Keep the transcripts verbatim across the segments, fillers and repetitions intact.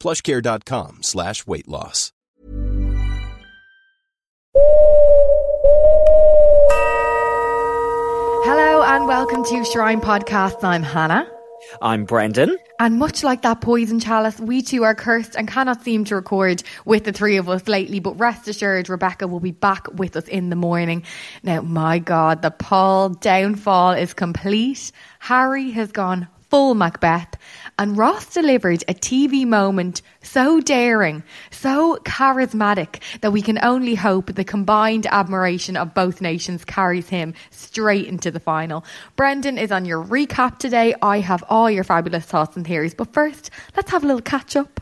plushcare.com slash weight loss. Hello and welcome to Shrine Podcast. I'm Hannah. I'm Brendan. And much like that poison chalice, we too are cursed and cannot seem to record with the three of us lately. But rest assured, Rebecca will be back with us in the morning. Now, my God, the Paul downfall is complete. Harry has gone full Macbeth, and Ross delivered a T V moment so daring, so charismatic that we can only hope the combined admiration of both nations carries him straight into the final. Brendan is on your recap today. I have all your fabulous thoughts and theories, but first let's have a little catch up.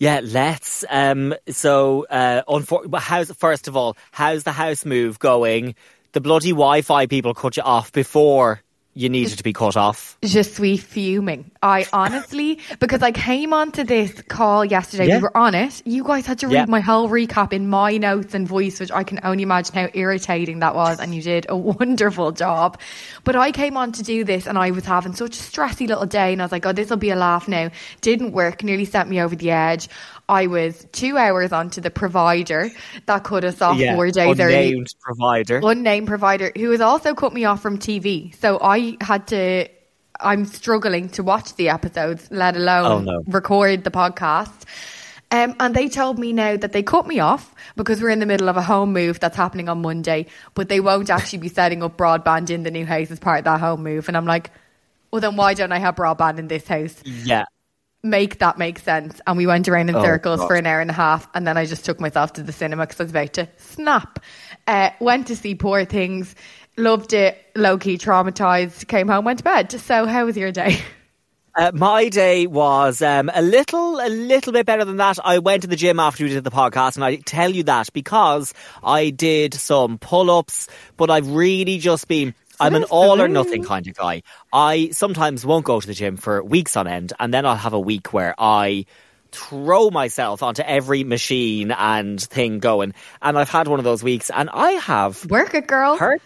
Yeah, let's. Um, so uh, unfor- how's, first of all, how's the house move going? The bloody Wi-Fi people cut you off before you needed to be cut off. Je suis fuming. I honestly, because I came onto this call yesterday, yeah. We were on it. You guys had to read yeah. my whole recap in my notes and voice, which I can only imagine how irritating that was. And you did a wonderful job. But I came on to do this and I was having such a stressy little day. And I was like, oh, this will be a laugh now. Didn't work. Nearly sent me over the edge. I was two hours onto the provider that cut us off yeah, four days early. Unnamed provider. Unnamed provider, who has also cut me off from T V. So I had to, I'm struggling to watch the episodes, let alone oh, no. record the podcast. Um, and they told me now that they cut me off because we're in the middle of a home move that's happening on Monday, but they won't actually be setting up broadband in the new house as part of that home move. And I'm like, well, then why don't I have broadband in this house? Yeah. Make that make sense. And we went around in oh, circles God. for an hour and a half, and then I just took myself to the cinema because I was about to snap. Uh, went to see Poor Things, loved it, low-key traumatised, came home, went to bed. So how was your day? Uh, my day was um, a little, a little bit better than that. I went to the gym after we did the podcast, and I tell you that because I did some pull-ups, but I've really just been... I'm an all or nothing kind of guy. I sometimes won't go to the gym for weeks on end, and then I'll have a week where I throw myself onto every machine and thing going. And I've had one of those weeks, and I have... Work it, girl. Hurt.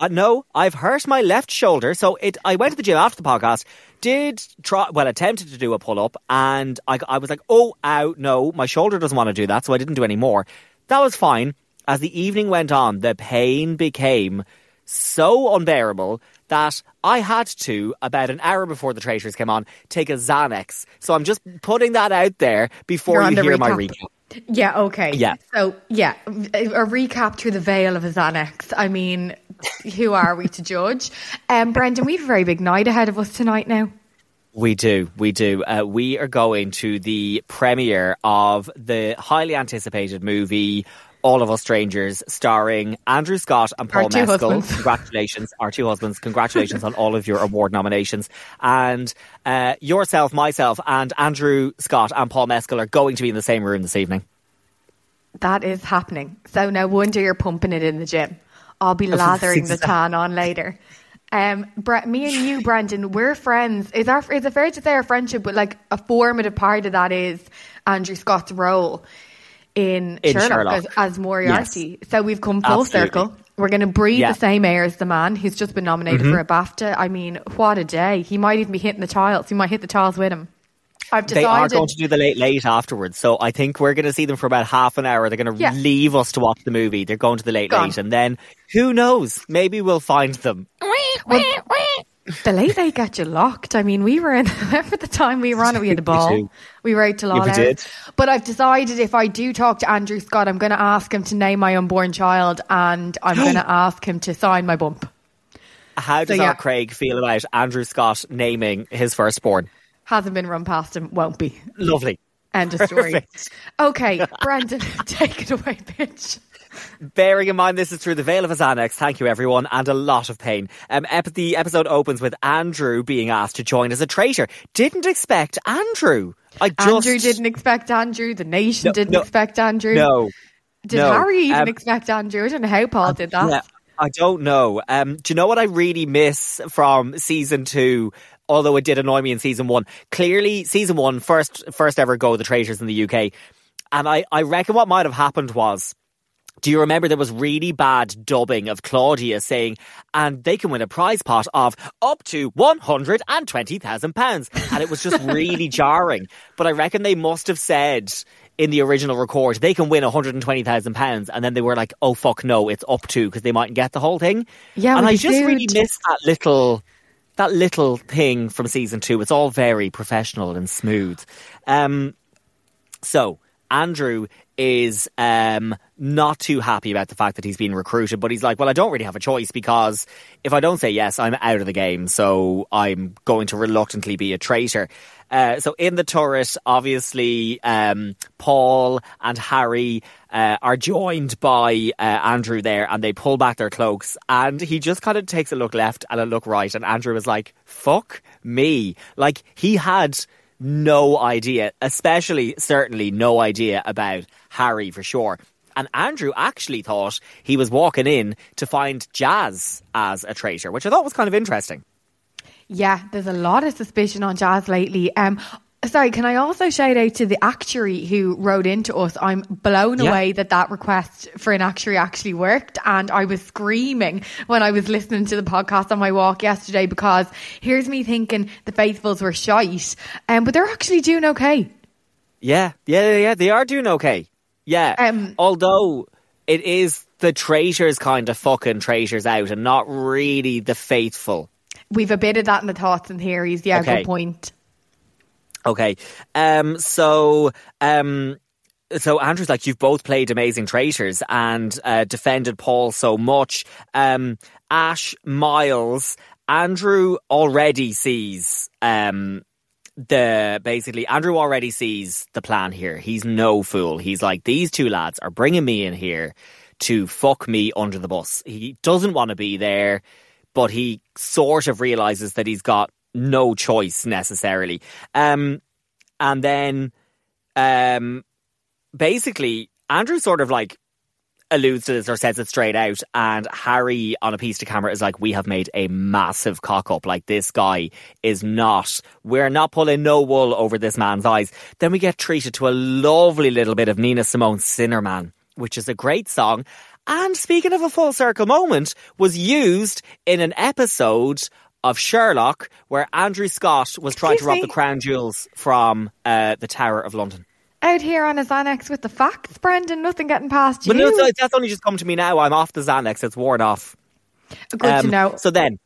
Uh, no, I've hurt my left shoulder. So it. I went to the gym after the podcast, did try, well, attempted to do a pull-up, and I, I was like, oh, ow, no, my shoulder doesn't want to do that, so I didn't do any more. That was fine. As the evening went on, the pain became... so unbearable that I had to, about an hour before the Traitors came on, take a Xanax. So I'm just putting that out there before you hear recap. my recap. Yeah, okay. Yeah. So, yeah, a recap through the veil of a Xanax. I mean, who are we to judge? Um, Brendan, we have a very big night ahead of us tonight now. We do, we do. Uh, we are going to the premiere of the highly anticipated movie... All of Us Strangers, starring Andrew Scott and Paul Mescal. Congratulations, our two husbands. Congratulations on all of your award nominations. And uh, yourself, myself, and Andrew Scott and Paul Mescal are going to be in the same room this evening. That is happening. So no wonder you're pumping it in the gym. I'll be lathering exactly. the tan on later. Um, Bre- me and you, Brendan, we're friends. Is our is it fair to say our friendship? But like a formative part of that is Andrew Scott's role. In, in Sherlock, Sherlock. As, as Moriarty. Yes. So we've come full Absolutely. circle. We're going to breathe yeah. the same air as the man who's just been nominated mm-hmm. for a BAFTA. I mean, what a day. He might even be hitting the tiles. He might hit the tiles with him. I've decided... They are going to do the Late Late afterwards. So I think we're going to see them for about half an hour. They're going to yeah. leave us to watch the movie. They're going to the Late Gone. Late. And then, who knows? Maybe we'll find them. Well, The late they get you locked. I mean, we were in, remember the time we were on it, we had a ball. We were out till all hours. But I've decided if I do talk to Andrew Scott, I'm going to ask him to name my unborn child and I'm going to ask him to sign my bump. How does so, yeah. our Craig feel about Andrew Scott naming his firstborn? Hasn't been run past him, won't be. Lovely. End of story. Perfect. Okay, Brendan, take it away, bitch. Bearing in mind this is through the veil of a Xanax, thank you everyone, and a lot of pain. Um, ep- the episode opens with Andrew being asked to join as a traitor. Didn't expect Andrew. I just... Andrew didn't expect Andrew. The nation no, didn't no, expect Andrew. No. Did no. Harry even um, expect Andrew? I don't know how Paul did that. Yeah, I don't know. Um, do you know what I really miss from season two? Although it did annoy me in season one. Clearly, season one, first, first ever go of the Traitors in the U K. And I, I reckon what might have happened was, do you remember there was really bad dubbing of Claudia saying, and they can win a prize pot of up to one hundred twenty thousand pounds. And it was just really jarring. But I reckon they must have said in the original record, they can win one hundred twenty thousand pounds. And then they were like, oh, fuck, no, it's up to, because they mightn't get the whole thing. Yeah, and I just did. really missed that little... That little thing from season two. It's all very professional and smooth. Um, so Andrew is um, not too happy about the fact that he's been recruited, but he's like, well, I don't really have a choice because if I don't say yes, I'm out of the game. So I'm going to reluctantly be a traitor. Uh, so in the turret, obviously, um, Paul and Harry uh, are joined by uh, Andrew there, and they pull back their cloaks and he just kind of takes a look left and a look right. And Andrew is like, fuck me. Like, he had no idea, especially certainly no idea about Harry for sure. And Andrew actually thought he was walking in to find Jazz as a traitor, which I thought was kind of interesting. Yeah, there's a lot of suspicion on Jazz lately. Um, sorry, can I also shout out to the actuary who wrote into us? I'm blown yeah. away that that request for an actuary actually worked. And I was screaming when I was listening to the podcast on my walk yesterday because here's me thinking the Faithfuls were shite. Um, but they're actually doing okay. Yeah, yeah, yeah, they are doing okay. Yeah, um, although it is the traitors kind of fucking traitors out and not really the Faithful. We've a bit of that in the thoughts and theories. Yeah, okay. Good point. Okay. Um, so um, so Andrew's like, you've both played amazing traitors and uh, defended Paul so much. Um, Ash, Miles, Andrew already sees um, the... Basically, Andrew already sees the plan here. He's no fool. He's like, these two lads are bringing me in here to fuck me under the bus. He doesn't want to be there, but he sort of realises that he's got no choice necessarily. Um, and then um, basically Andrew sort of like alludes to this or says it straight out, and Harry on a piece to camera is like, we have made a massive cock up. Like, this guy is not, we're not pulling no wool over this man's eyes. Then we get treated to a lovely little bit of Nina Simone's Sinner Man, which is a great song. And speaking of a full circle moment, was used in an episode of Sherlock where Andrew Scott was trying Excuse to rob me? the crown jewels from uh, the Tower of London. Out here on a Xanax with the facts, Brendan, nothing getting past you. But no, that's only just come to me now. I'm off the Xanax. It's worn off. Good um, to know. So then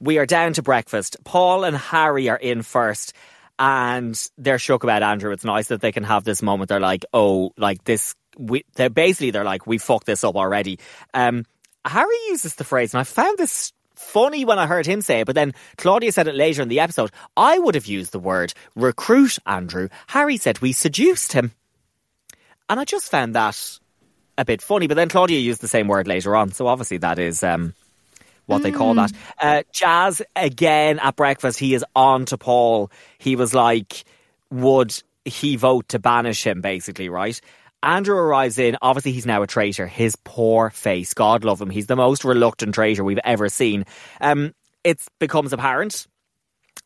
we are down to breakfast. Paul and Harry are in first. And they're shook about Andrew. It's nice that they can have this moment. They're like, oh, like this. We, they're basically, they're like, we fucked this up already. Um, Harry uses the phrase, and I found this funny when I heard him say it, but then Claudia said it later in the episode. I would have used the word recruit Andrew. Harry said we seduced him. And I just found that a bit funny, but then Claudia used the same word later on. So obviously that is... Um, what they call that. Uh, Jazz, again, at breakfast, he is on to Paul. He was like, would he vote to banish him, basically, right? Andrew arrives in. Obviously, he's now a traitor. His poor face. God love him. He's the most reluctant traitor we've ever seen. Um, it becomes apparent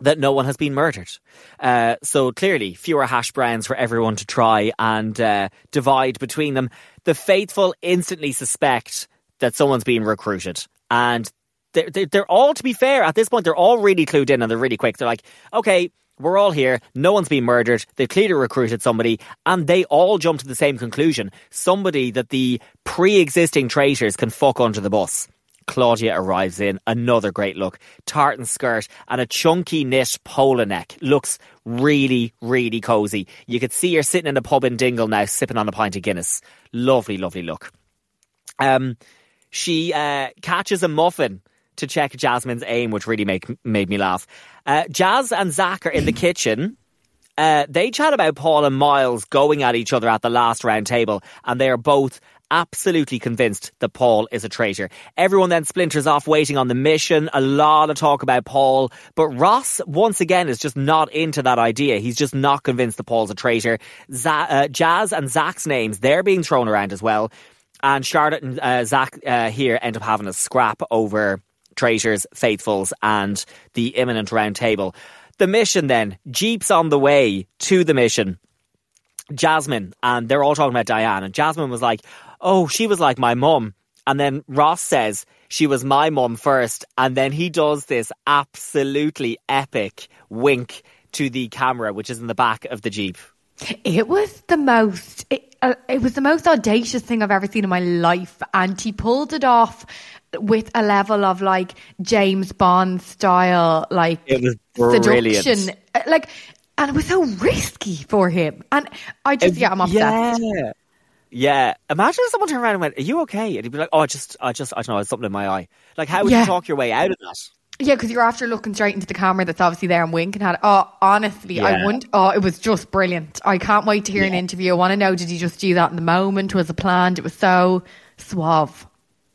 that no one has been murdered. Uh, so clearly, fewer hash browns for everyone to try and uh, divide between them. The faithful instantly suspect that someone's been recruited. And They're, they're, they're all, to be fair, at this point, they're all really clued in and they're really quick. They're like, okay, we're all here. No one's been murdered. They've clearly recruited somebody. And they all jump to the same conclusion. Somebody that the pre-existing traitors can fuck under the bus. Claudia arrives in. Another great look. Tartan skirt and a chunky knit polo neck. Looks really, really cosy. You could see her sitting in a pub in Dingle now, sipping on a pint of Guinness. Lovely, lovely look. Um, she uh, catches a muffin to check Jasmine's aim, which really make, made me laugh. Uh, Jazz and Zach are in the kitchen. Uh, they chat about Paul and Miles going at each other at the last round table, and they are both absolutely convinced that Paul is a traitor. Everyone then splinters off, waiting on the mission. A lot of talk about Paul, but Ross, once again, is just not into that idea. He's just not convinced that Paul's a traitor. Z- uh, Jazz and Zach's names, they're being thrown around as well. And Charlotte and uh, Zach uh, here end up having a scrap over traitors, faithfuls, and the imminent round table. The mission then, Jeep's on the way to the mission. Jasmine, and they're all talking about Diane, and Jasmine was like, oh, she was like my mum. And then Ross says, she was my mum first. And then he does this absolutely epic wink to the camera, which is in the back of the Jeep. It was the most, it, uh, it was the most audacious thing I've ever seen in my life. And he pulled it off with a level of like James Bond style, like it was brilliant. Seduction, like, and it was so risky for him. And I just, it, yeah, I'm obsessed. Yeah, yeah. Imagine if someone turned around and went, "Are you okay?" And he'd be like, "Oh, I just, I just, I don't know, it's something in my eye." Like, how would yeah. you talk your way out of that? Yeah, because you're after looking straight into the camera that's obviously there and winking at it. Oh, honestly, yeah. I wouldn't. Oh, it was just brilliant. I can't wait to hear yeah. an interview. I want to know, did he just do that in the moment? Was it planned? It was so suave.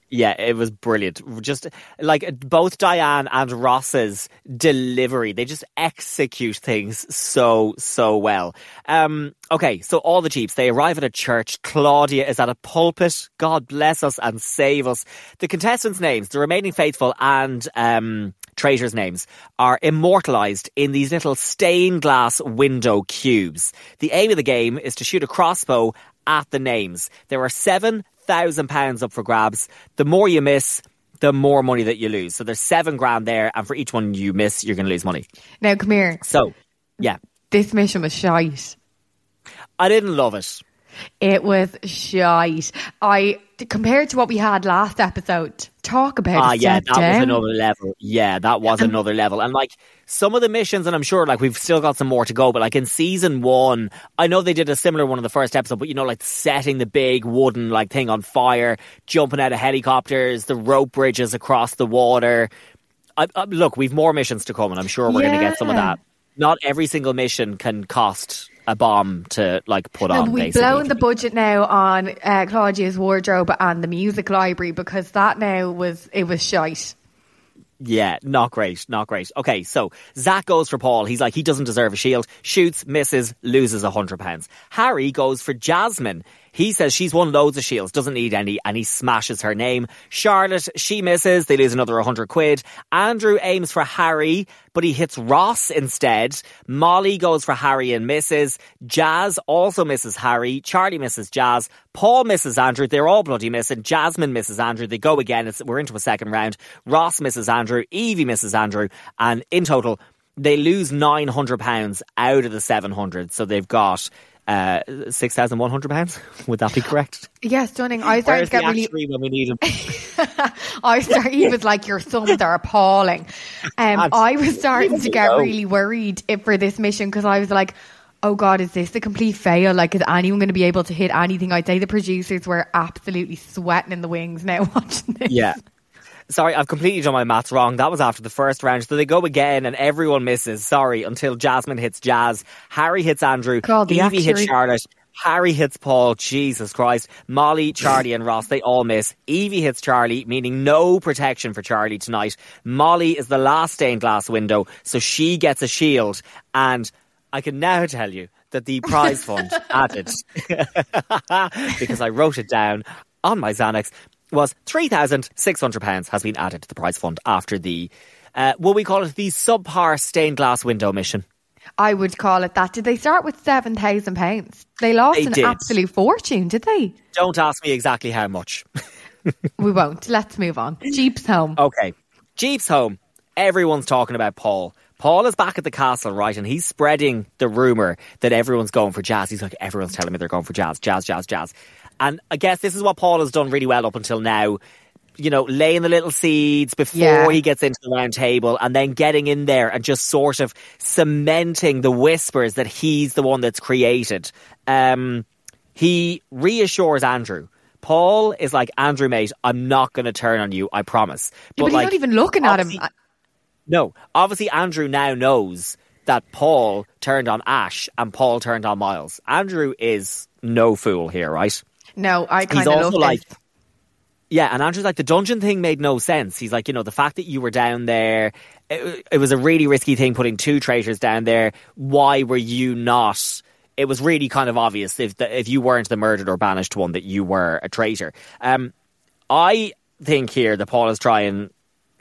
Yeah, it was brilliant. Just like both Diane and Ross's delivery, they just execute things so, so well. Um, okay, so all the Jeeps, they arrive at a church. Claudia is at a pulpit. God bless us and save us. The contestants' names, the remaining faithful and um, traitors' names, are immortalised in these little stained glass window cubes. The aim of the game is to shoot a crossbow at the names. There are seven thousand pounds up for grabs. The more you miss, the more money that you lose. So there's seven grand there, and for each one you miss, you're going to lose money. Now come here. So, yeah, this mission was shite. I didn't love it. It was shite. I compared to what we had last episode. Talk about ah, it. yeah, that down. was another level. Yeah, that was um, another level. And like some of the missions, and I'm sure like we've still got some more to go, but like in season one, I know they did a similar one in the first episode, but you know, like setting the big wooden like thing on fire, jumping out of helicopters, the rope bridges across the water. I, I, look, we've more missions to come, and I'm sure we're yeah. going to get some of that. Not every single mission can cost a bomb to like put no, on. We've basically blown the budget now on uh, Claudia's wardrobe and the music library, because that now was it was shite. Yeah, not great, not great. Okay, so Zach goes for Paul. He's like, he doesn't deserve a shield. Shoots, misses, loses a hundred pounds. Harry goes for Jasmine. He says she's won loads of shields, doesn't need any, and he smashes her name. Charlotte, she misses. They lose another one hundred quid. Andrew aims for Harry, but he hits Ross instead. Molly goes for Harry and misses. Jazz also misses Harry. Charlie misses Jazz. Paul misses Andrew. They're all bloody missing. Jasmine misses Andrew. They go again. It's, we're into a second round. Ross misses Andrew. Evie misses Andrew. And in total, they lose nine hundred pounds out of the seven hundred. So they've got Uh, six thousand one hundred pounds. Would that be correct? Yeah, stunning. I started Where's to get really when we need him. I started. He was like, "Your sums are appalling." Um, I was starting to get really worried if, for this mission, because I was like, "Oh God, is this a complete fail? Like, is anyone going to be able to hit anything?" I'd say the producers were absolutely sweating in the wings now watching this. Yeah. Sorry, I've completely done my maths wrong. That was after the first round. So they go again and everyone misses. Sorry, until Jasmine hits Jazz. Harry hits Andrew. God, Evie actually hits Charlotte. Harry hits Paul. Jesus Christ. Molly, Charlie and Ross, they all miss. Evie hits Charlie, meaning no protection for Charlie tonight. Molly is the last stained glass window, so she gets a shield. And I can now tell you that the prize fund added, because I wrote it down on my Xanax, was three thousand six hundred pounds has been added to the prize fund after the, uh, will we call it the subpar stained glass window mission? I would call it that. Did they start with seven thousand pounds? They lost they an did. absolute fortune, did they? Don't ask me exactly how much. We won't. Let's move on. Jeep's home. Okay. Jeep's home. Everyone's talking about Paul. Paul is back at the castle, right? And he's spreading the rumour that everyone's going for Jazz. He's like, everyone's telling me they're going for Jazz, Jazz, Jazz, Jazz. And I guess this is what Paul has done really well up until now. you know, laying the little seeds before yeah. he gets into the round table, and then getting in there and just sort of cementing the whispers that he's the one that's created. Um, he reassures Andrew. Paul is like, Andrew, mate, I'm not going to turn on you, I promise. But, yeah, but like, he's not even looking at him. No, obviously Andrew now knows that Paul turned on Ash and Paul turned on Miles. Andrew is no fool here, right? No, I kind of love like, this. Yeah, and Andrew's like, the dungeon thing made no sense. He's like, you know, the fact that you were down there, it, it was a really risky thing putting two traitors down there. Why were you not... It was really kind of obvious if the, if you weren't the murdered or banished one that you were a traitor. Um, I think here that Paul is trying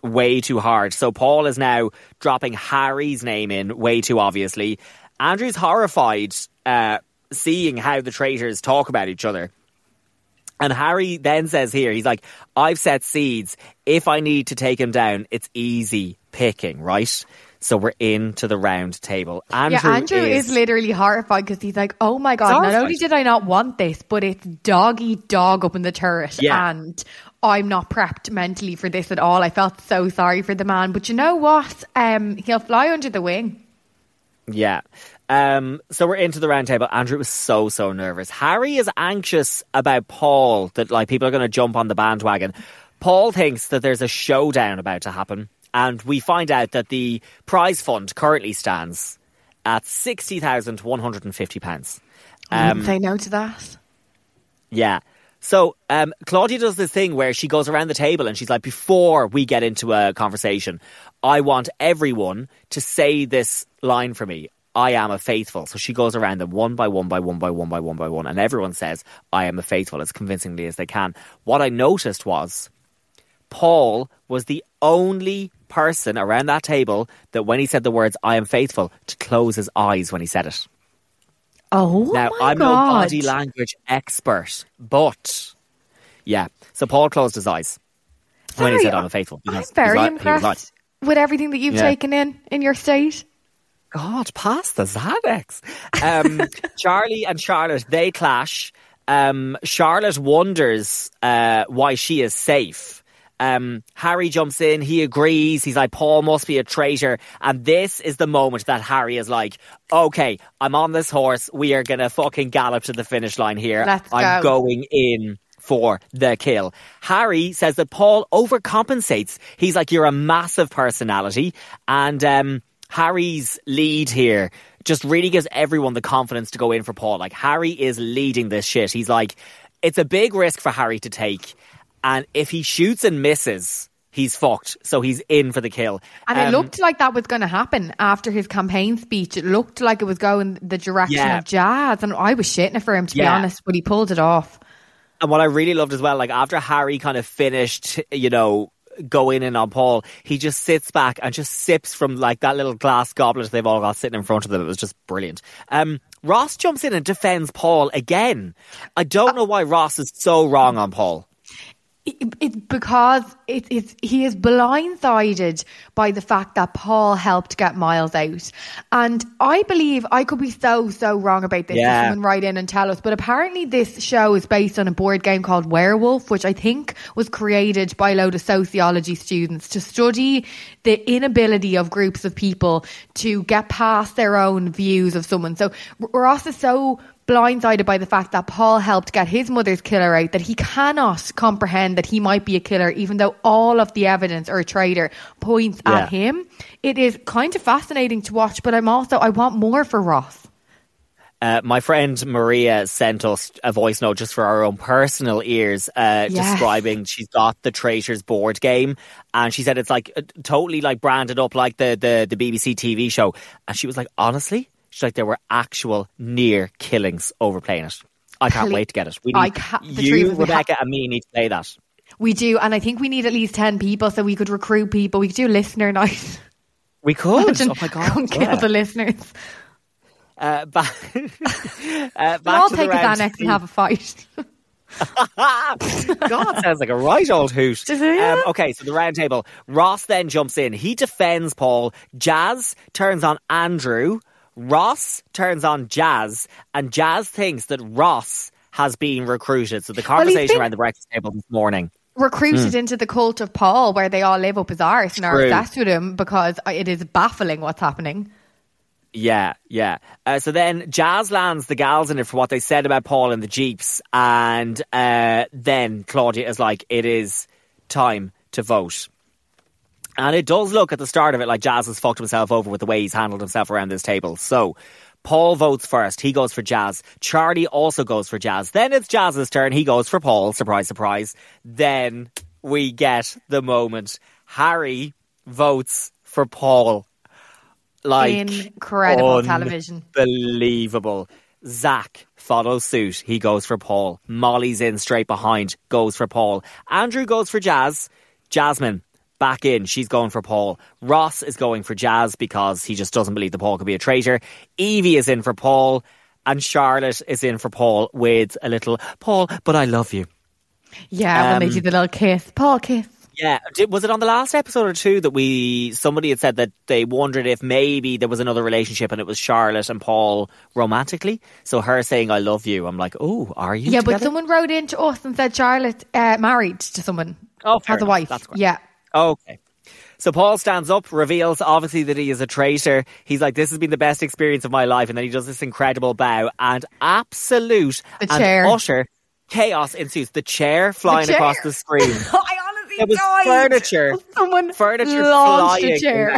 way too hard. So Paul is now dropping Harry's name in way too obviously. Andrew's horrified uh, seeing how the traitors talk about each other. And Harry then says here, he's like, I've set seeds. If I need to take him down, it's easy picking, right? So we're into the round table. Andrew, yeah, Andrew is, is literally horrified because he's like, oh my God, not only did I not want this, but it's doggy dog up in the turret. Yeah. And I'm not prepped mentally for this at all. I felt so sorry for the man. But you know what? Um, he'll fly under the wing. Yeah. Um, so we're into the round table. Andrew was so, so nervous. Harry is anxious about Paul, that like people are going to jump on the bandwagon. Paul thinks that there's a showdown about to happen. And we find out that the prize fund currently stands at sixty thousand one hundred fifty pounds. Um, I wouldn't say no to that. Yeah. So um, Claudia does this thing where she goes around the table and she's like, before we get into a conversation, I want everyone to say this line for me. I am a faithful. So she goes around them one by one by one by one by one by one. And everyone says, I am a faithful, as convincingly as they can. What I noticed was Paul was the only person around that table that when he said the words, I am faithful, to close his eyes when he said it. Oh, now, my I'm God. No body language expert, but yeah. So Paul closed his eyes Sorry, when he said, I'm faithful. I'm very like, impressed with everything that you've yeah. taken in, in your state. God, past the Zadex. Um, Charlie and Charlotte, they clash. Um, Charlotte wonders uh, why she is safe. Um, Harry jumps in, he agrees, he's like, Paul must be a traitor, and this is the moment that Harry is like, okay, I'm on this horse, we are gonna fucking gallop to the finish line here. Let's I'm go. going in for the kill. Harry says that Paul overcompensates. He's like, you're a massive personality, and um, Harry's lead here just really gives everyone the confidence to go in for Paul. Like, Harry is leading this shit. He's like, it's a big risk for Harry to take. And if he shoots and misses, he's fucked. So he's in for the kill. And um, it looked like that was going to happen after his campaign speech. It looked like it was going the direction yeah. of Jazz. And I was shitting it for him, to yeah. be honest, but he pulled it off. And what I really loved as well, like after Harry kind of finished, you know, going in on Paul, he just sits back and just sips from like that little glass goblet they've all got sitting in front of them. It was just brilliant. Um, Ross jumps in and defends Paul again. I don't uh, know why Ross is so wrong on Paul. It's because it, it's, he is blindsided by the fact that Paul helped get Miles out. And I believe I could be so, so wrong about this. Yeah. Someone write in and tell us. But apparently this show is based on a board game called Werewolf, which I think was created by a load of sociology students to study the inability of groups of people to get past their own views of someone. So Ross is so blindsided by the fact that Paul helped get his mother's killer out that he cannot comprehend that he might be a killer, even though all of the evidence or a traitor points yeah. at him. It is kind of fascinating to watch, but I'm also, I want more for Ross. Uh, my friend Maria sent us a voice note just for our own personal ears uh, yes. describing she's got the Traitors board game, and she said it's like uh, totally like branded up like the, the, the B B C T V show. And she was like, honestly? She's like, there were actual near killings over playing it. I can't Please. wait to get it. We need, I can't, the you, Rebecca, ha- and me need to play that. We do, and I think we need at least ten people so we could recruit people. We could do listener night. We could. Imagine, oh my God. Don't yeah. kill the listeners. Uh, back, uh, back we'll all to take the round. Xanax and have a fight. God, sounds like a right old hoot. Um, okay, so the round table. Ross then jumps in. He defends Paul. Jazz turns on Andrew. Ross turns on Jazz, and Jazz thinks that Ross has been recruited. So the conversation well, been, around the breakfast table this morning. recruited mm. into the cult of Paul, where they all live up his arse and are obsessed with him because it is baffling what's happening. Yeah, yeah. Uh, so then Jazz lands the gals in it for what they said about Paul and the Jeeps. And uh, then Claudia is like, it is time to vote. And it does look at the start of it like Jazz has fucked himself over with the way he's handled himself around this table. So Paul votes first. He goes for Jazz. Charlie also goes for Jazz. Then it's Jazz's turn. He goes for Paul. Surprise, surprise. Then we get the moment. Harry votes for Paul. Like, incredible television. Unbelievable. Zach follows suit. He goes for Paul. Molly's in straight behind. Goes for Paul. Andrew goes for Jazz. Jasmine back in. She's going for Paul. Ross is going for Jazz because he just doesn't believe that Paul could be a traitor. Evie is in for Paul. And Charlotte is in for Paul with a little, Paul, but I love you. Yeah, um, I want to make you the little kiss. Paul kiss. Yeah, was it on the last episode or two that we somebody had said that they wondered if maybe there was another relationship and it was Charlotte and Paul romantically? So her saying I love you, I'm like, oh, are you? Yeah, together? But someone wrote in to us and said Charlotte uh, married to someone, oh, has a wife. That's yeah. Okay. So Paul stands up, reveals obviously that he is a traitor. He's like, this has been the best experience of my life, and then he does this incredible bow and absolute the chair. And utter chaos ensues. The chair flying the chair. across the screen. There was died. furniture. Someone furniture launched a chair.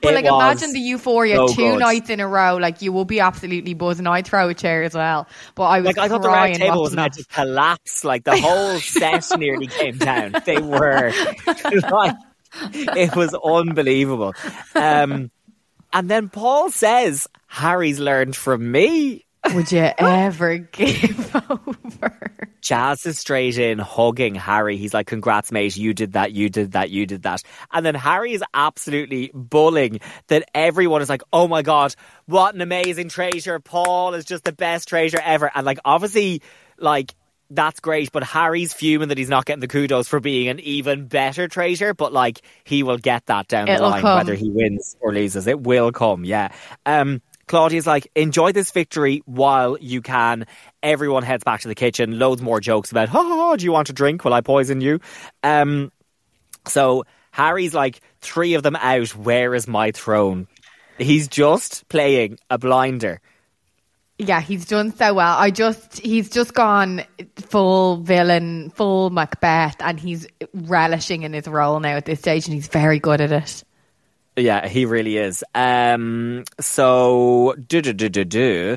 But it like, imagine the euphoria so two good. nights in a row. Like, you will be absolutely buzzing. I throw a chair as well. But I was like, I thought the round table was meant to collapse. Like, the whole set nearly came down. They were like, it was unbelievable. Um, and then Paul says, "Harry's learned from me." Would you ever give over? Jazz is straight in hugging Harry. He's like, congrats, mate. You did that. You did that. You did that. And then Harry is absolutely bullying that everyone is like, oh my God, what an amazing traitor. Paul is just the best traitor ever. And like, obviously, like, that's great. But Harry's fuming that he's not getting the kudos for being an even better traitor. But like, he will get that down It'll the line, come. whether he wins or loses. It will come. Yeah. Um, Claudia's like, enjoy this victory while you can. Everyone heads back to the kitchen. Loads more jokes about, ha, ha, ha, do you want a drink? Will I poison you? Um, so Harry's like, three of them out. Where is my throne? He's just playing a blinder. Yeah, he's done so well. I just, he's just gone full villain, full Macbeth, and he's relishing in his role now at this stage, and he's very good at it. Yeah, he really is. Um, so, do do do do do.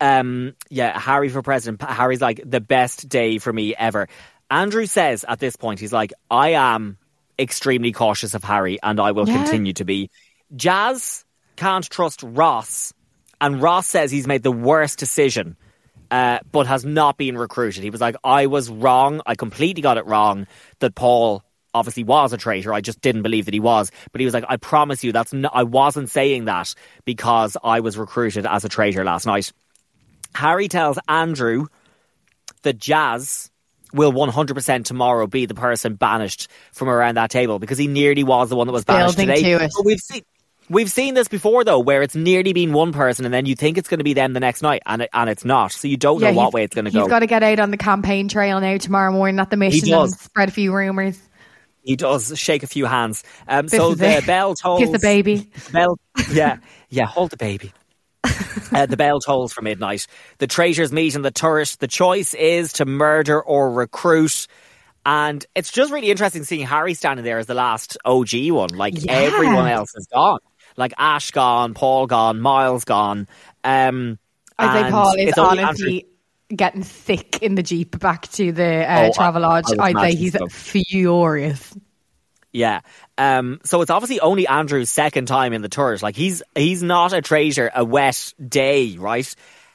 Um, yeah, Harry for president. Harry's like, the best day for me ever. Andrew says at this point, he's like, I am extremely cautious of Harry, and I will yeah. continue to be. Jazz can't trust Ross, and Ross says he's made the worst decision, uh, but has not been recruited. He was like, I was wrong. I completely got it wrong that Paul obviously was a traitor. I just didn't believe that he was. But he was like, I promise you, that's no- I wasn't saying that because I was recruited as a traitor last night. Harry tells Andrew that Jazz will one hundred percent tomorrow be the person banished from around that table because he nearly was the one that was banished today. But we've seen, we've seen this before, though, where it's nearly been one person and then you think it's going to be them the next night and it, and it's not. So you don't yeah, know what way it's going to go. He's got to get out on the campaign trail now tomorrow morning at the mission and spread a few rumours. He does shake a few hands. Um, so the it. bell tolls. Kiss the baby. Bell, yeah, yeah, hold the baby. uh, the bell tolls for midnight. The traitors meet in the turret. The choice is to murder or recruit. And it's just really interesting seeing Harry standing there as the last O G one. Like, yeah. everyone else is gone. Like, Ash gone, Paul gone, Miles gone. Um, I think Paul is honestly getting thick in the Jeep back to the uh, oh, Travelodge. I'd say he's so furious. Yeah. Um, so it's obviously only Andrew's second time in the turret. Like, he's he's not a traitor a wet day, right?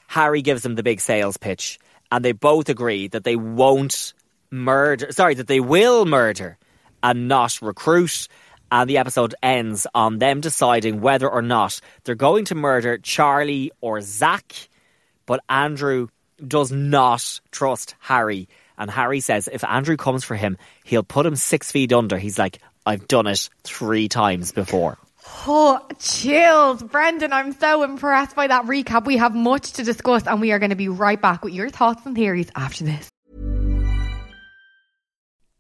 Harry gives them the big sales pitch and they both agree that they won't murder, sorry, that they will murder and not recruit. And the episode ends on them deciding whether or not they're going to murder Charlie or Zach. But Andrew does not trust Harry, and Harry says if Andrew comes for him, he'll put him six feet under. He's like, I've done it three times before. Oh, chills. Brendan, I'm so impressed by that recap. We have much to discuss, and we are going to be right back with your thoughts and theories after this.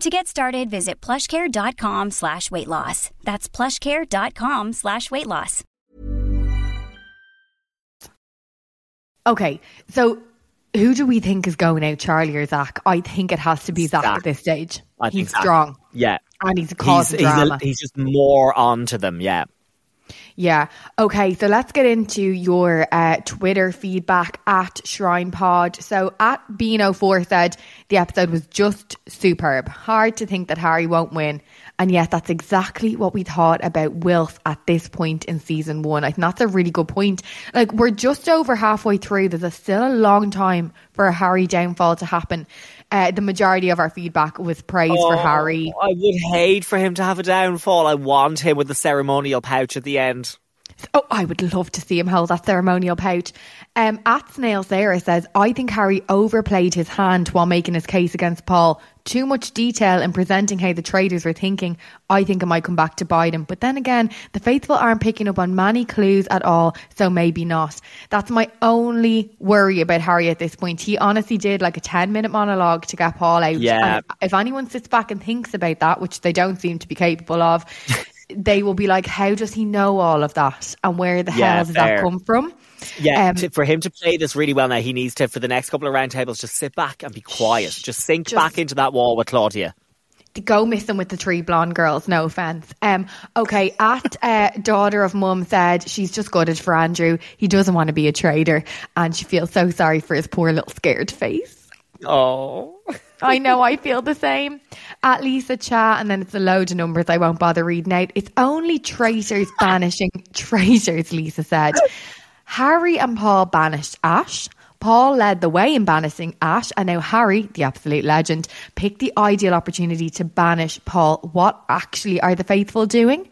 To get started, visit plushcare.com slash weight loss. That's plushcare.com slash weight loss. Okay, so who do we think is going out, Charlie or Zach? I think it has to be Zach, Zach. At this stage. I he's Zach. Strong. Yeah. And he's a cause he's, of drama. He's, a, he's just more onto them, yeah. Yeah. Okay, so let's get into your uh, Twitter feedback at Shrine Pod. So at Beano four said, the episode was just superb. Hard to think that Harry won't win. And yet that's exactly what we thought about Wilf at this point in season one. I think that's a really good point. Like, we're just over halfway through. There's a, still a long time for a Harry downfall to happen. Uh, the majority of our feedback was praise oh, for Harry. I would hate for him to have a downfall. I want him with the ceremonial pouch at the end. Oh, I would love to see him hold that ceremonial pouch. Um, at Snail Sarah says, I think Harry overplayed his hand while making his case against Paul. Too much detail in presenting how the traitors were thinking. I think it might come back to bite him. But then again, the faithful aren't picking up on many clues at all, so maybe not. That's my only worry about Harry at this point. He honestly did like a ten-minute monologue to get Paul out. Yeah. And if anyone sits back and thinks about that, which they don't seem to be capable of... they will be like, how does he know all of that? And where the yeah, hell does fair. that come from? Yeah, um, to, for him to play this really well now, he needs to, for the next couple of roundtables, just sit back and be quiet. Just sink just back into that wall with Claudia. To go missing with the three blonde girls, no offence. Um, okay, at uh, Daughter of Mum said, she's just gutted for Andrew. He doesn't want to be a traitor. And she feels so sorry for his poor little scared face. Oh, I know, I feel the same. At Lisa Chat, and then it's a load of numbers I won't bother reading out. It's only traitors banishing traitors, Lisa said. Harry and Paul banished Ash. Paul led the way in banishing Ash, and now Harry, the absolute legend, picked the ideal opportunity to banish Paul. What actually are the faithful doing?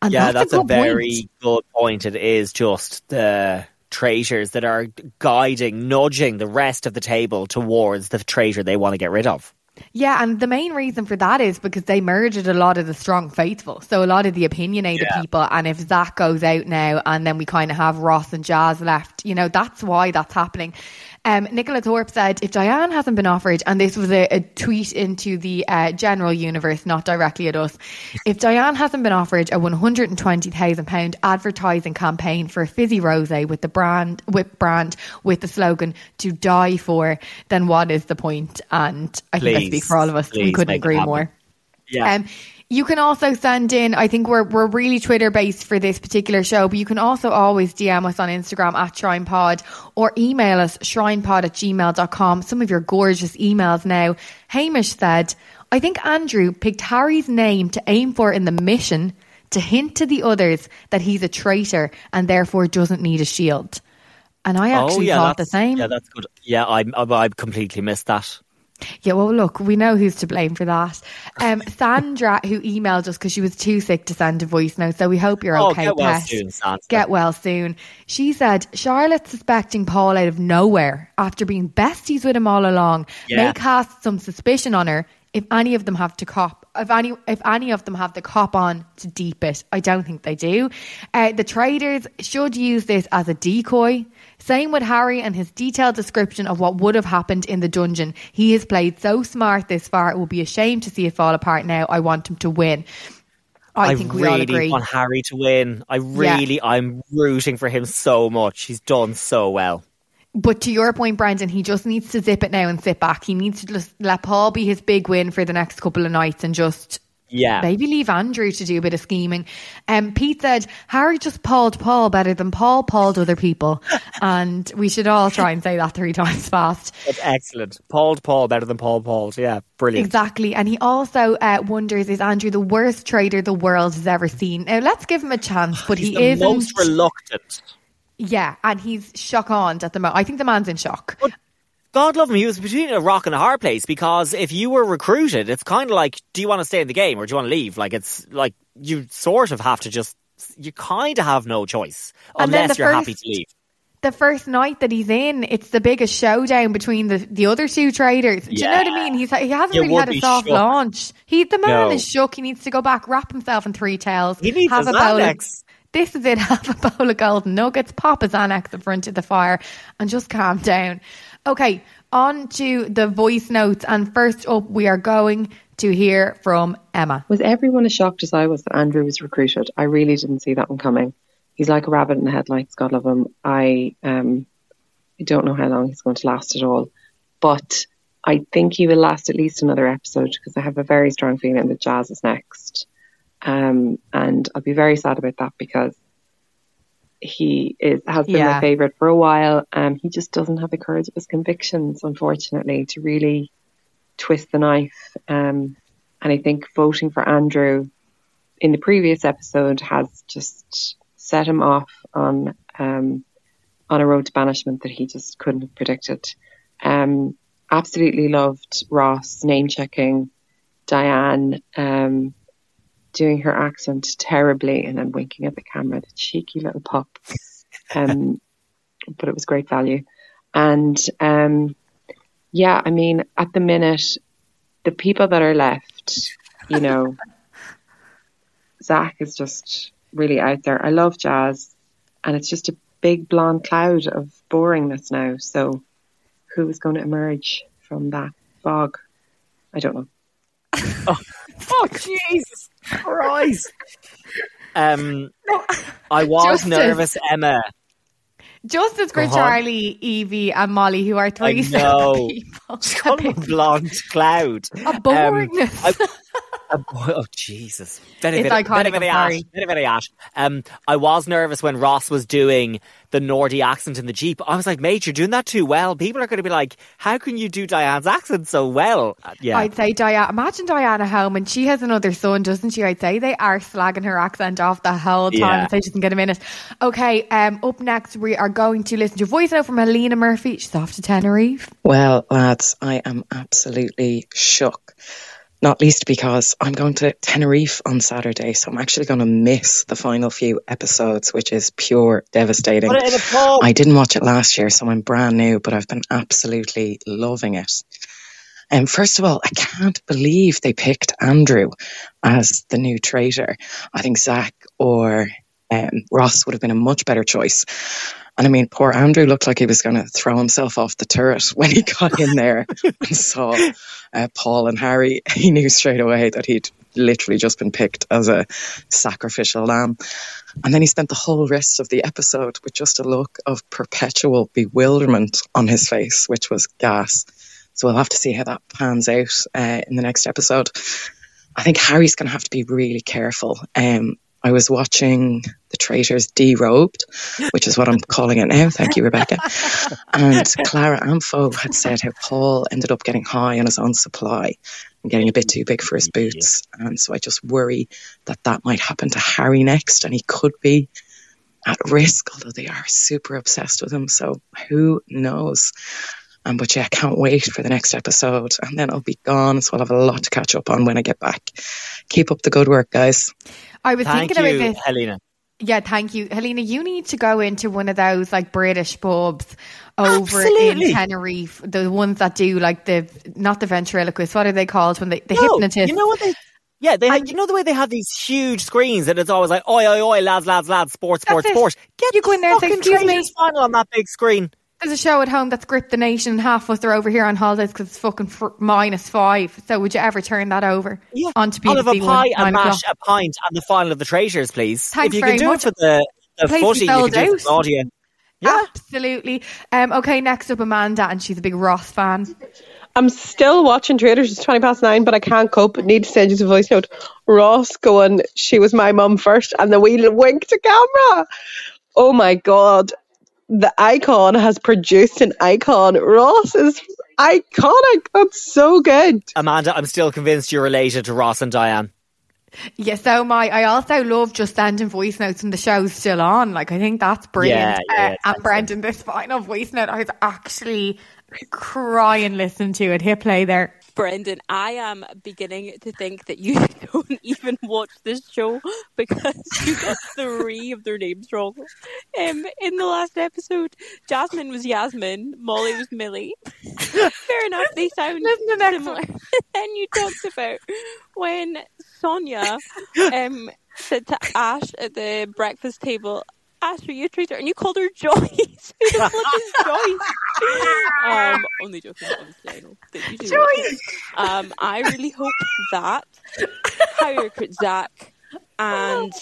And yeah, that's, that's a, good a very point. good point. It is just the... traitors that are guiding, nudging the rest of the table towards the traitor they want to get rid of. Yeah, and the main reason for that is because they murdered a lot of the strong faithful, so a lot of the opinionated yeah. people. And if Zach goes out now, and then we kind of have Ross and Jazz left, you know, that's why that's happening. Um, Nicola Thorpe said, if Diane hasn't been offered, and this was a, a tweet into the uh, general universe, not directly at us, if Diane hasn't been offered a one hundred twenty thousand pounds advertising campaign for a fizzy rosé with the brand with brand with the slogan "to die for," then what is the point? And I please, think I speak for all of us. We couldn't agree more. Yeah. Um, You can also send in, I think we're we're really Twitter-based for this particular show, but you can also always D M us on Instagram at ShrinePod or email us shrinepod at gmail dot com. Some of your gorgeous emails now. Hamish said, I think Andrew picked Harry's name to aim for in the mission to hint to the others that he's a traitor and therefore doesn't need a shield. And I actually oh, yeah, thought the same. Yeah, that's good. Yeah, I, I, I completely missed that. Yeah, well, look, we know who's to blame for that. Um, Sandra, who emailed us because she was too sick to send a voice note, so we hope you're oh, okay, get well Pet. Soon, Sandra. Get well soon. She said, Charlotte's suspecting Paul out of nowhere after being besties with him all along yeah. may cast some suspicion on her if any of them have to cop, if any if any of them have the cop on to deep it. I don't think they do. Uh, the traders should use this as a decoy. Same with Harry and his detailed description of what would have happened in the dungeon. He has played so smart this far. It will be a shame to see it fall apart now. I want him to win. I, I think we really all agree. I really want Harry to win. I really, yeah. I'm rooting for him so much. He's done so well. But to your point, Brendan, he just needs to zip it now and sit back. He needs to just let Paul be his big win for the next couple of nights and just... Yeah. Maybe leave Andrew to do a bit of scheming. Um, Pete said, Harry just pawed Paul better than Paul pawed other people. And we should all try and say that three times fast. That's excellent. Pawed Paul better than Paul pawed. Yeah, brilliant. Exactly. And he also uh, wonders, is Andrew the worst traitor the world has ever seen? Now, let's give him a chance, but he's he is the most reluctant. Yeah, and he's shock-oned at the moment. I think the man's in shock. But- God love him, he was between a rock and a hard place, because if you were recruited, it's kind of like, do you want to stay in the game or do you want to leave? Like, it's like you sort of have to just, you kind of have no choice unless the you're first, happy to leave. The first night that he's in, it's the biggest showdown between the, the other two traders. Do yeah. you know what I mean? He's, he hasn't you really had a soft shook. launch. He, the man no. is shook. He needs to go back, wrap himself in three towels. He needs have a Xanax. This is it. Have a bowl of golden nuggets, pop his Xanax in front of the fire and just calm down. Okay, on to the voice notes. And first up, we are going to hear from Emma. Was everyone as shocked as I was that Andrew was recruited? I really didn't see that one coming. He's like a rabbit in the headlights, God love him. I um, I don't know how long he's going to last at all. But I think he will last at least another episode, because I have a very strong feeling that Jazz is next. Um, and I'll be very sad about that, because he is has been yeah. my favourite for a while. Um, he just doesn't have the courage of his convictions, unfortunately, to really twist the knife. Um, and I think voting for Andrew in the previous episode has just set him off on um, on a road to banishment that he just couldn't have predicted. Um, absolutely loved Ross name-checking Diane, um doing her accent terribly and then winking at the camera, the cheeky little pup. Um, but it was great value. And um, yeah, I mean, at the minute, the people that are left, you know, Zach is just really out there. I love Jazz, and it's just a big blonde cloud of boringness now. So who is going to emerge from that fog? I don't know. Oh. Oh, Jesus Christ. um, no. I was Justice. nervous, Emma. Justice for Charlie, Evie and Molly, who are three separate people. She's called a blonde cloud. A boringness. Um, I, a, oh, Jesus. Very, it's very, iconic. Very, very ash, very, very ash. Um, I was nervous when Ross was doing the Nordy accent in the Jeep. I was like, mate, you're doing that too well. People are going to be like, how can you do Diane's accent so well? Yeah. I'd say, Diane, imagine Diane at home and she has another son, doesn't she? I'd say they are slagging her accent off the whole time. Yeah. So she doesn't get a minute. Okay, um, up next, we are going to listen to a voice note from Helena Murphy. She's off to Tenerife. Well, lads, I am absolutely shook. Not least because I'm going to Tenerife on Saturday, so I'm actually going to miss the final few episodes, which is pure devastating. I didn't watch it last year, so I'm brand new, but I've been absolutely loving it. And um, first of all, I can't believe they picked Andrew as the new traitor. I think Zach or um, Ross would have been a much better choice. And I mean, poor Andrew looked like he was going to throw himself off the turret when he got in there and saw uh, Paul and Harry. He knew straight away that he'd literally just been picked as a sacrificial lamb. And then he spent the whole rest of the episode with just a look of perpetual bewilderment on his face, which was gas. So we'll have to see how that pans out uh, in the next episode. I think Harry's going to have to be really careful. Um, I was watching The Traitors Derobed, which is what I'm calling it now. Thank you, Rebecca. And Clara Amfo had said how Paul ended up getting high on his own supply and getting a bit too big for his boots. And so I just worry that that might happen to Harry next, and he could be at risk, although they are super obsessed with him. So who knows? Um, but yeah, I can't wait for the next episode, and then I'll be gone, so I'll have a lot to catch up on when I get back. Keep up the good work, guys. I was thank thinking you, about this, Helena. Yeah, thank you, Helena. You need to go into one of those like British pubs over Absolutely. in Tenerife, the ones that do like the not the ventriloquists. What are they called when they the no, hypnotists? You know what they. Yeah, they have, you know the way they have these huge screens and it's always like, oi, oi, oi, lads, lads, lads, sports, sports, sports. Get you go in there and say, excuse me, final on that big screen. There's a show at home that's gripped the nation and half of us are over here on holidays because it's fucking fr- minus five. So would you ever turn that over? Yeah. On to I'll have a pie, a mash, a pint and the final of The Traitors, please. Thanks if you very can do much. It for the, the footy, you can do it for the audience. Yeah. Absolutely. Um, okay, next up, Amanda, and she's a big Ross fan. I'm still watching Traitors. It's twenty past nine, but I can't cope. Need to send you a voice note. Ross going, she was my mum first, and the wee wink to camera. Oh my God. The icon has produced an icon. Ross is iconic. That's so good. Amanda, I'm still convinced you're related to Ross and Diane. Yes, so my I also love just sending voice notes and the show's still on. Like, I think that's brilliant. Yeah, yeah, uh, and Brendan, this final voice note, I was actually crying listening to it. Hit play there. Brendan, I am beginning to think that you don't even watch this show because you got three of their names wrong. Um, in the last episode, Jasmine was Yasmin, Molly was Millie. Fair enough, they sound the similar. Then you talked about when Sonia um, said to Ash at the breakfast table, Ash, are you a traitor? And you called her Joyce. Who the fuck is Joyce? Um, only joking, obviously. I know that you do Joyce! Um, I really hope that Harry recruits Zach and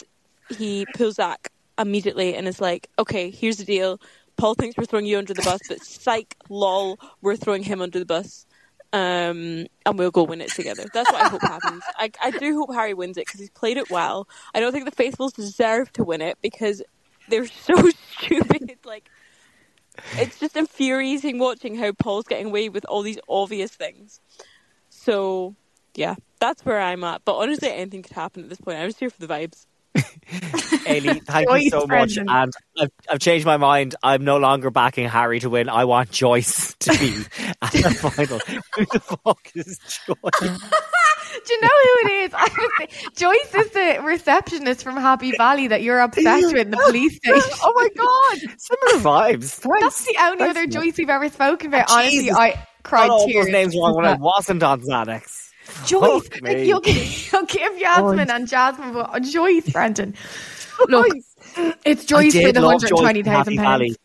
he pulls Zach immediately and is like, okay, here's the deal. Paul thinks we're throwing you under the bus, but psych, lol, we're throwing him under the bus. Um, and we'll go win it together. That's what I hope happens. I, I do hope Harry wins it because he's played it well. I don't think the Faithfuls deserve to win it because they're so stupid. Like, it's just infuriating watching how Paul's getting away with all these obvious things. So, yeah, that's where I'm at. But honestly, anything could happen at this point. I'm just here for the vibes. Ailey, thank Joyce you so much. Friend. And I've, I've changed my mind. I'm no longer backing Harry to win. I want Joyce to be at the final. Who the fuck is Joyce? Do you know who it is? I think Joyce is the receptionist from Happy Valley that you're obsessed with in the police station. Oh my God. Similar vibes. Thanks. That's the only Thanks. other Joyce we've ever spoken about. Oh, honestly, Jesus. I cried all tears. All those names wrong when I wasn't on Xanax. Joyce, like you'll, you'll give Yasmin oh, and Jasmine, but Joyce, Brendan. Look, it's Joyce with one hundred twenty thousand pounds.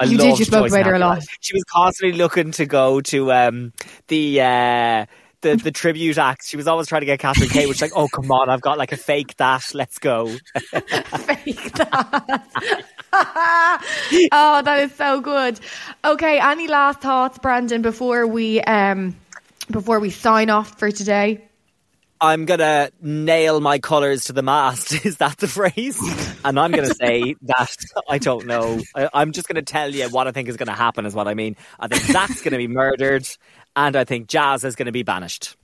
I you did, you spoke about her a lot. She was constantly looking to go to um, the... Uh, The, the tribute act. She was always trying to get Catherine Kay, which is like, oh, come on, I've got like a fake that. Let's go. Fake that. Oh, that is so good. Okay, any last thoughts, Brendan, before we um before we sign off for today? I'm going to nail my colours to the mast. Is that the phrase? And I'm going to say that I don't know. I, I'm just going to tell you what I think is going to happen is what I mean. I think that's going to be murdered. And I think Jazz is going to be banished.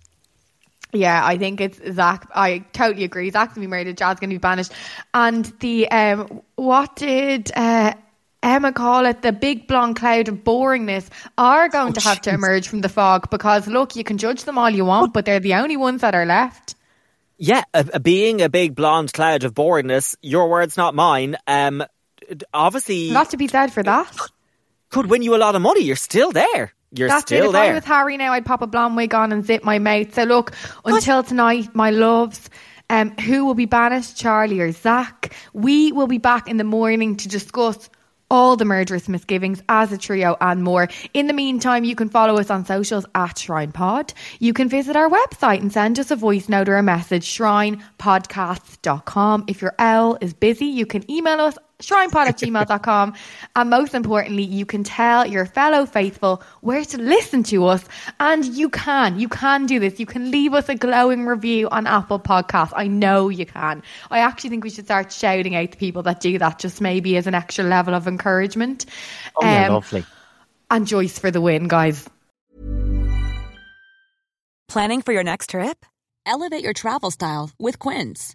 Yeah, I think it's Zach. I totally agree. Zach's going to be murdered. Jazz is going to be banished. And the, um, what did uh, Emma call it? The big blonde cloud of boringness are going oh, to have geez. to emerge from the fog because, look, you can judge them all you want, but they're the only ones that are left. Yeah, uh, being a big blonde cloud of boringness, your words, not mine. Um, obviously, not to be said for that. Could win you a lot of money. You're still there. You're That's still it. If there. I was Harry now, I'd pop a blonde wig on and zip my mouth. So look, until what? tonight, my loves, um, who will be banished, Charlie or Zach? We will be back in the morning to discuss all the murderous misgivings as a trio and more. In the meantime, you can follow us on socials at Shrine Pod. You can visit our website and send us a voice note or a message, shrine podcasts dot com. If your L is busy, you can email us shrine pod at gmail dot com. And most importantly, you can tell your fellow faithful where to listen to us. And you can, you can do this. You can leave us a glowing review on Apple Podcasts. I know you can. I actually think we should start shouting out the people that do that, just maybe as an extra level of encouragement. Oh, yeah, um, lovely. And Joyce for the win, guys. Planning for your next trip? Elevate your travel style with Quince.